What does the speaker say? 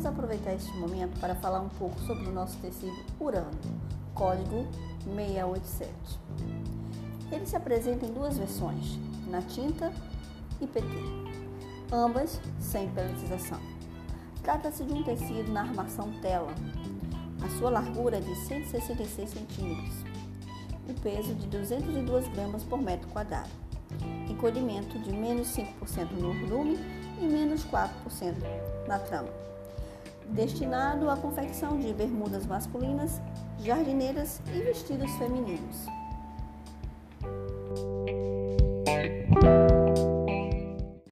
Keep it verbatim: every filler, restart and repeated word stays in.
vamos aproveitar este momento para falar um pouco sobre o nosso tecido Urano, código seiscentos e oitenta e sete. Ele se apresenta em duas versões, na tinta e P T, ambas sem peletização. Trata-se de um tecido na armação tela. A sua largura é de cento e sessenta e seis centímetros, o peso de duzentos e dois gramas por metro quadrado, encolhimento de menos cinco por cento no volume e menos quatro por cento na trama. Destinado à confecção de bermudas masculinas, jardineiras e vestidos femininos.